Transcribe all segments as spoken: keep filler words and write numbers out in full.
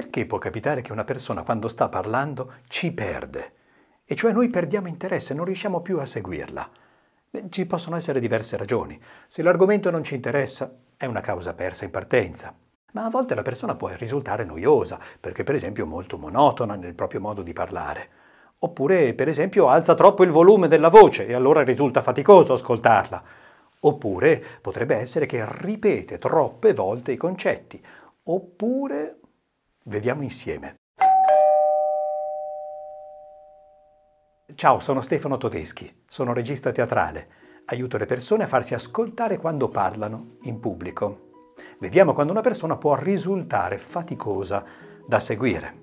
perché può capitare che una persona quando sta parlando ci perde, e cioè noi perdiamo interesse, non riusciamo più a seguirla. Ci possono essere diverse ragioni. Se l'argomento non ci interessa, è una causa persa in partenza. Ma a volte la persona può risultare noiosa, perché per esempio molto monotona nel proprio modo di parlare. Oppure per esempio alza troppo il volume della voce e allora risulta faticoso ascoltarla. Oppure potrebbe essere che ripete troppe volte i concetti. Oppure... vediamo insieme. Ciao, sono Stefano Todeschi, sono regista teatrale. Aiuto le persone a farsi ascoltare quando parlano in pubblico. Vediamo quando una persona può risultare faticosa da seguire.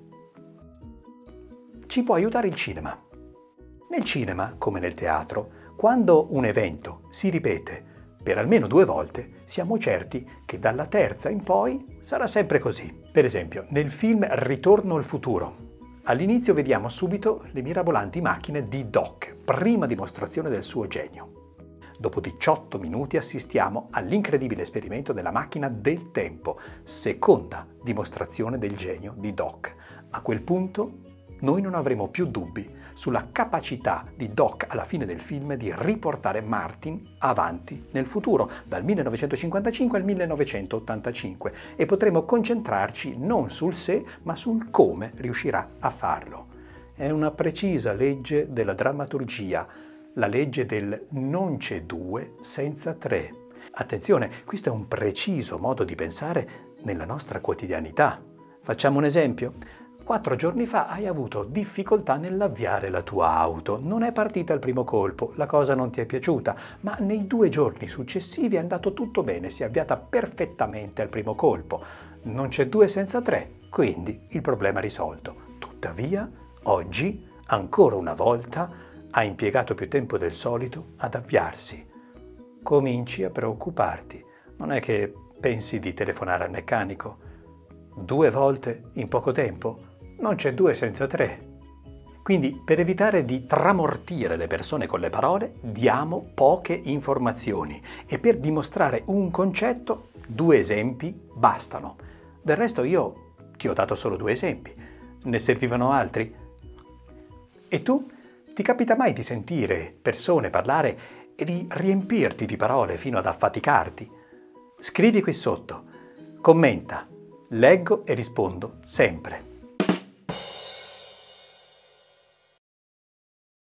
Ci può aiutare il cinema. Nel cinema, come nel teatro, quando un evento si ripete per almeno due volte, siamo certi che dalla terza in poi sarà sempre così. Per esempio, nel film Ritorno al futuro, all'inizio vediamo subito le mirabolanti macchine di Doc, prima dimostrazione del suo genio. Dopo diciotto minuti assistiamo all'incredibile esperimento della macchina del tempo, seconda dimostrazione del genio di Doc. A quel punto noi non avremo più dubbi sulla capacità di Doc alla fine del film di riportare Martin avanti nel futuro, dal millenovecentocinquantacinque al millenovecentottantacinque, e potremo concentrarci non sul se, ma sul come riuscirà a farlo. È una precisa legge della drammaturgia, la legge del non c'è due senza tre. Attenzione, questo è un preciso modo di pensare nella nostra quotidianità. Facciamo un esempio. Quattro giorni fa hai avuto difficoltà nell'avviare la tua auto, non è partita al primo colpo, la cosa non ti è piaciuta, ma nei due giorni successivi è andato tutto bene, si è avviata perfettamente al primo colpo. Non c'è due senza tre, quindi il problema è risolto. Tuttavia, oggi, ancora una volta, ha impiegato più tempo del solito ad avviarsi. Cominci a preoccuparti, non è che pensi di telefonare al meccanico. Due volte in poco tempo? Non c'è due senza tre. Quindi, per evitare di tramortire le persone con le parole, diamo poche informazioni, e per dimostrare un concetto, due esempi bastano. Del resto io ti ho dato solo due esempi. Ne servivano altri? E tu? Ti capita mai di sentire persone parlare e di riempirti di parole fino ad affaticarti? Scrivi qui sotto, commenta, leggo e rispondo sempre.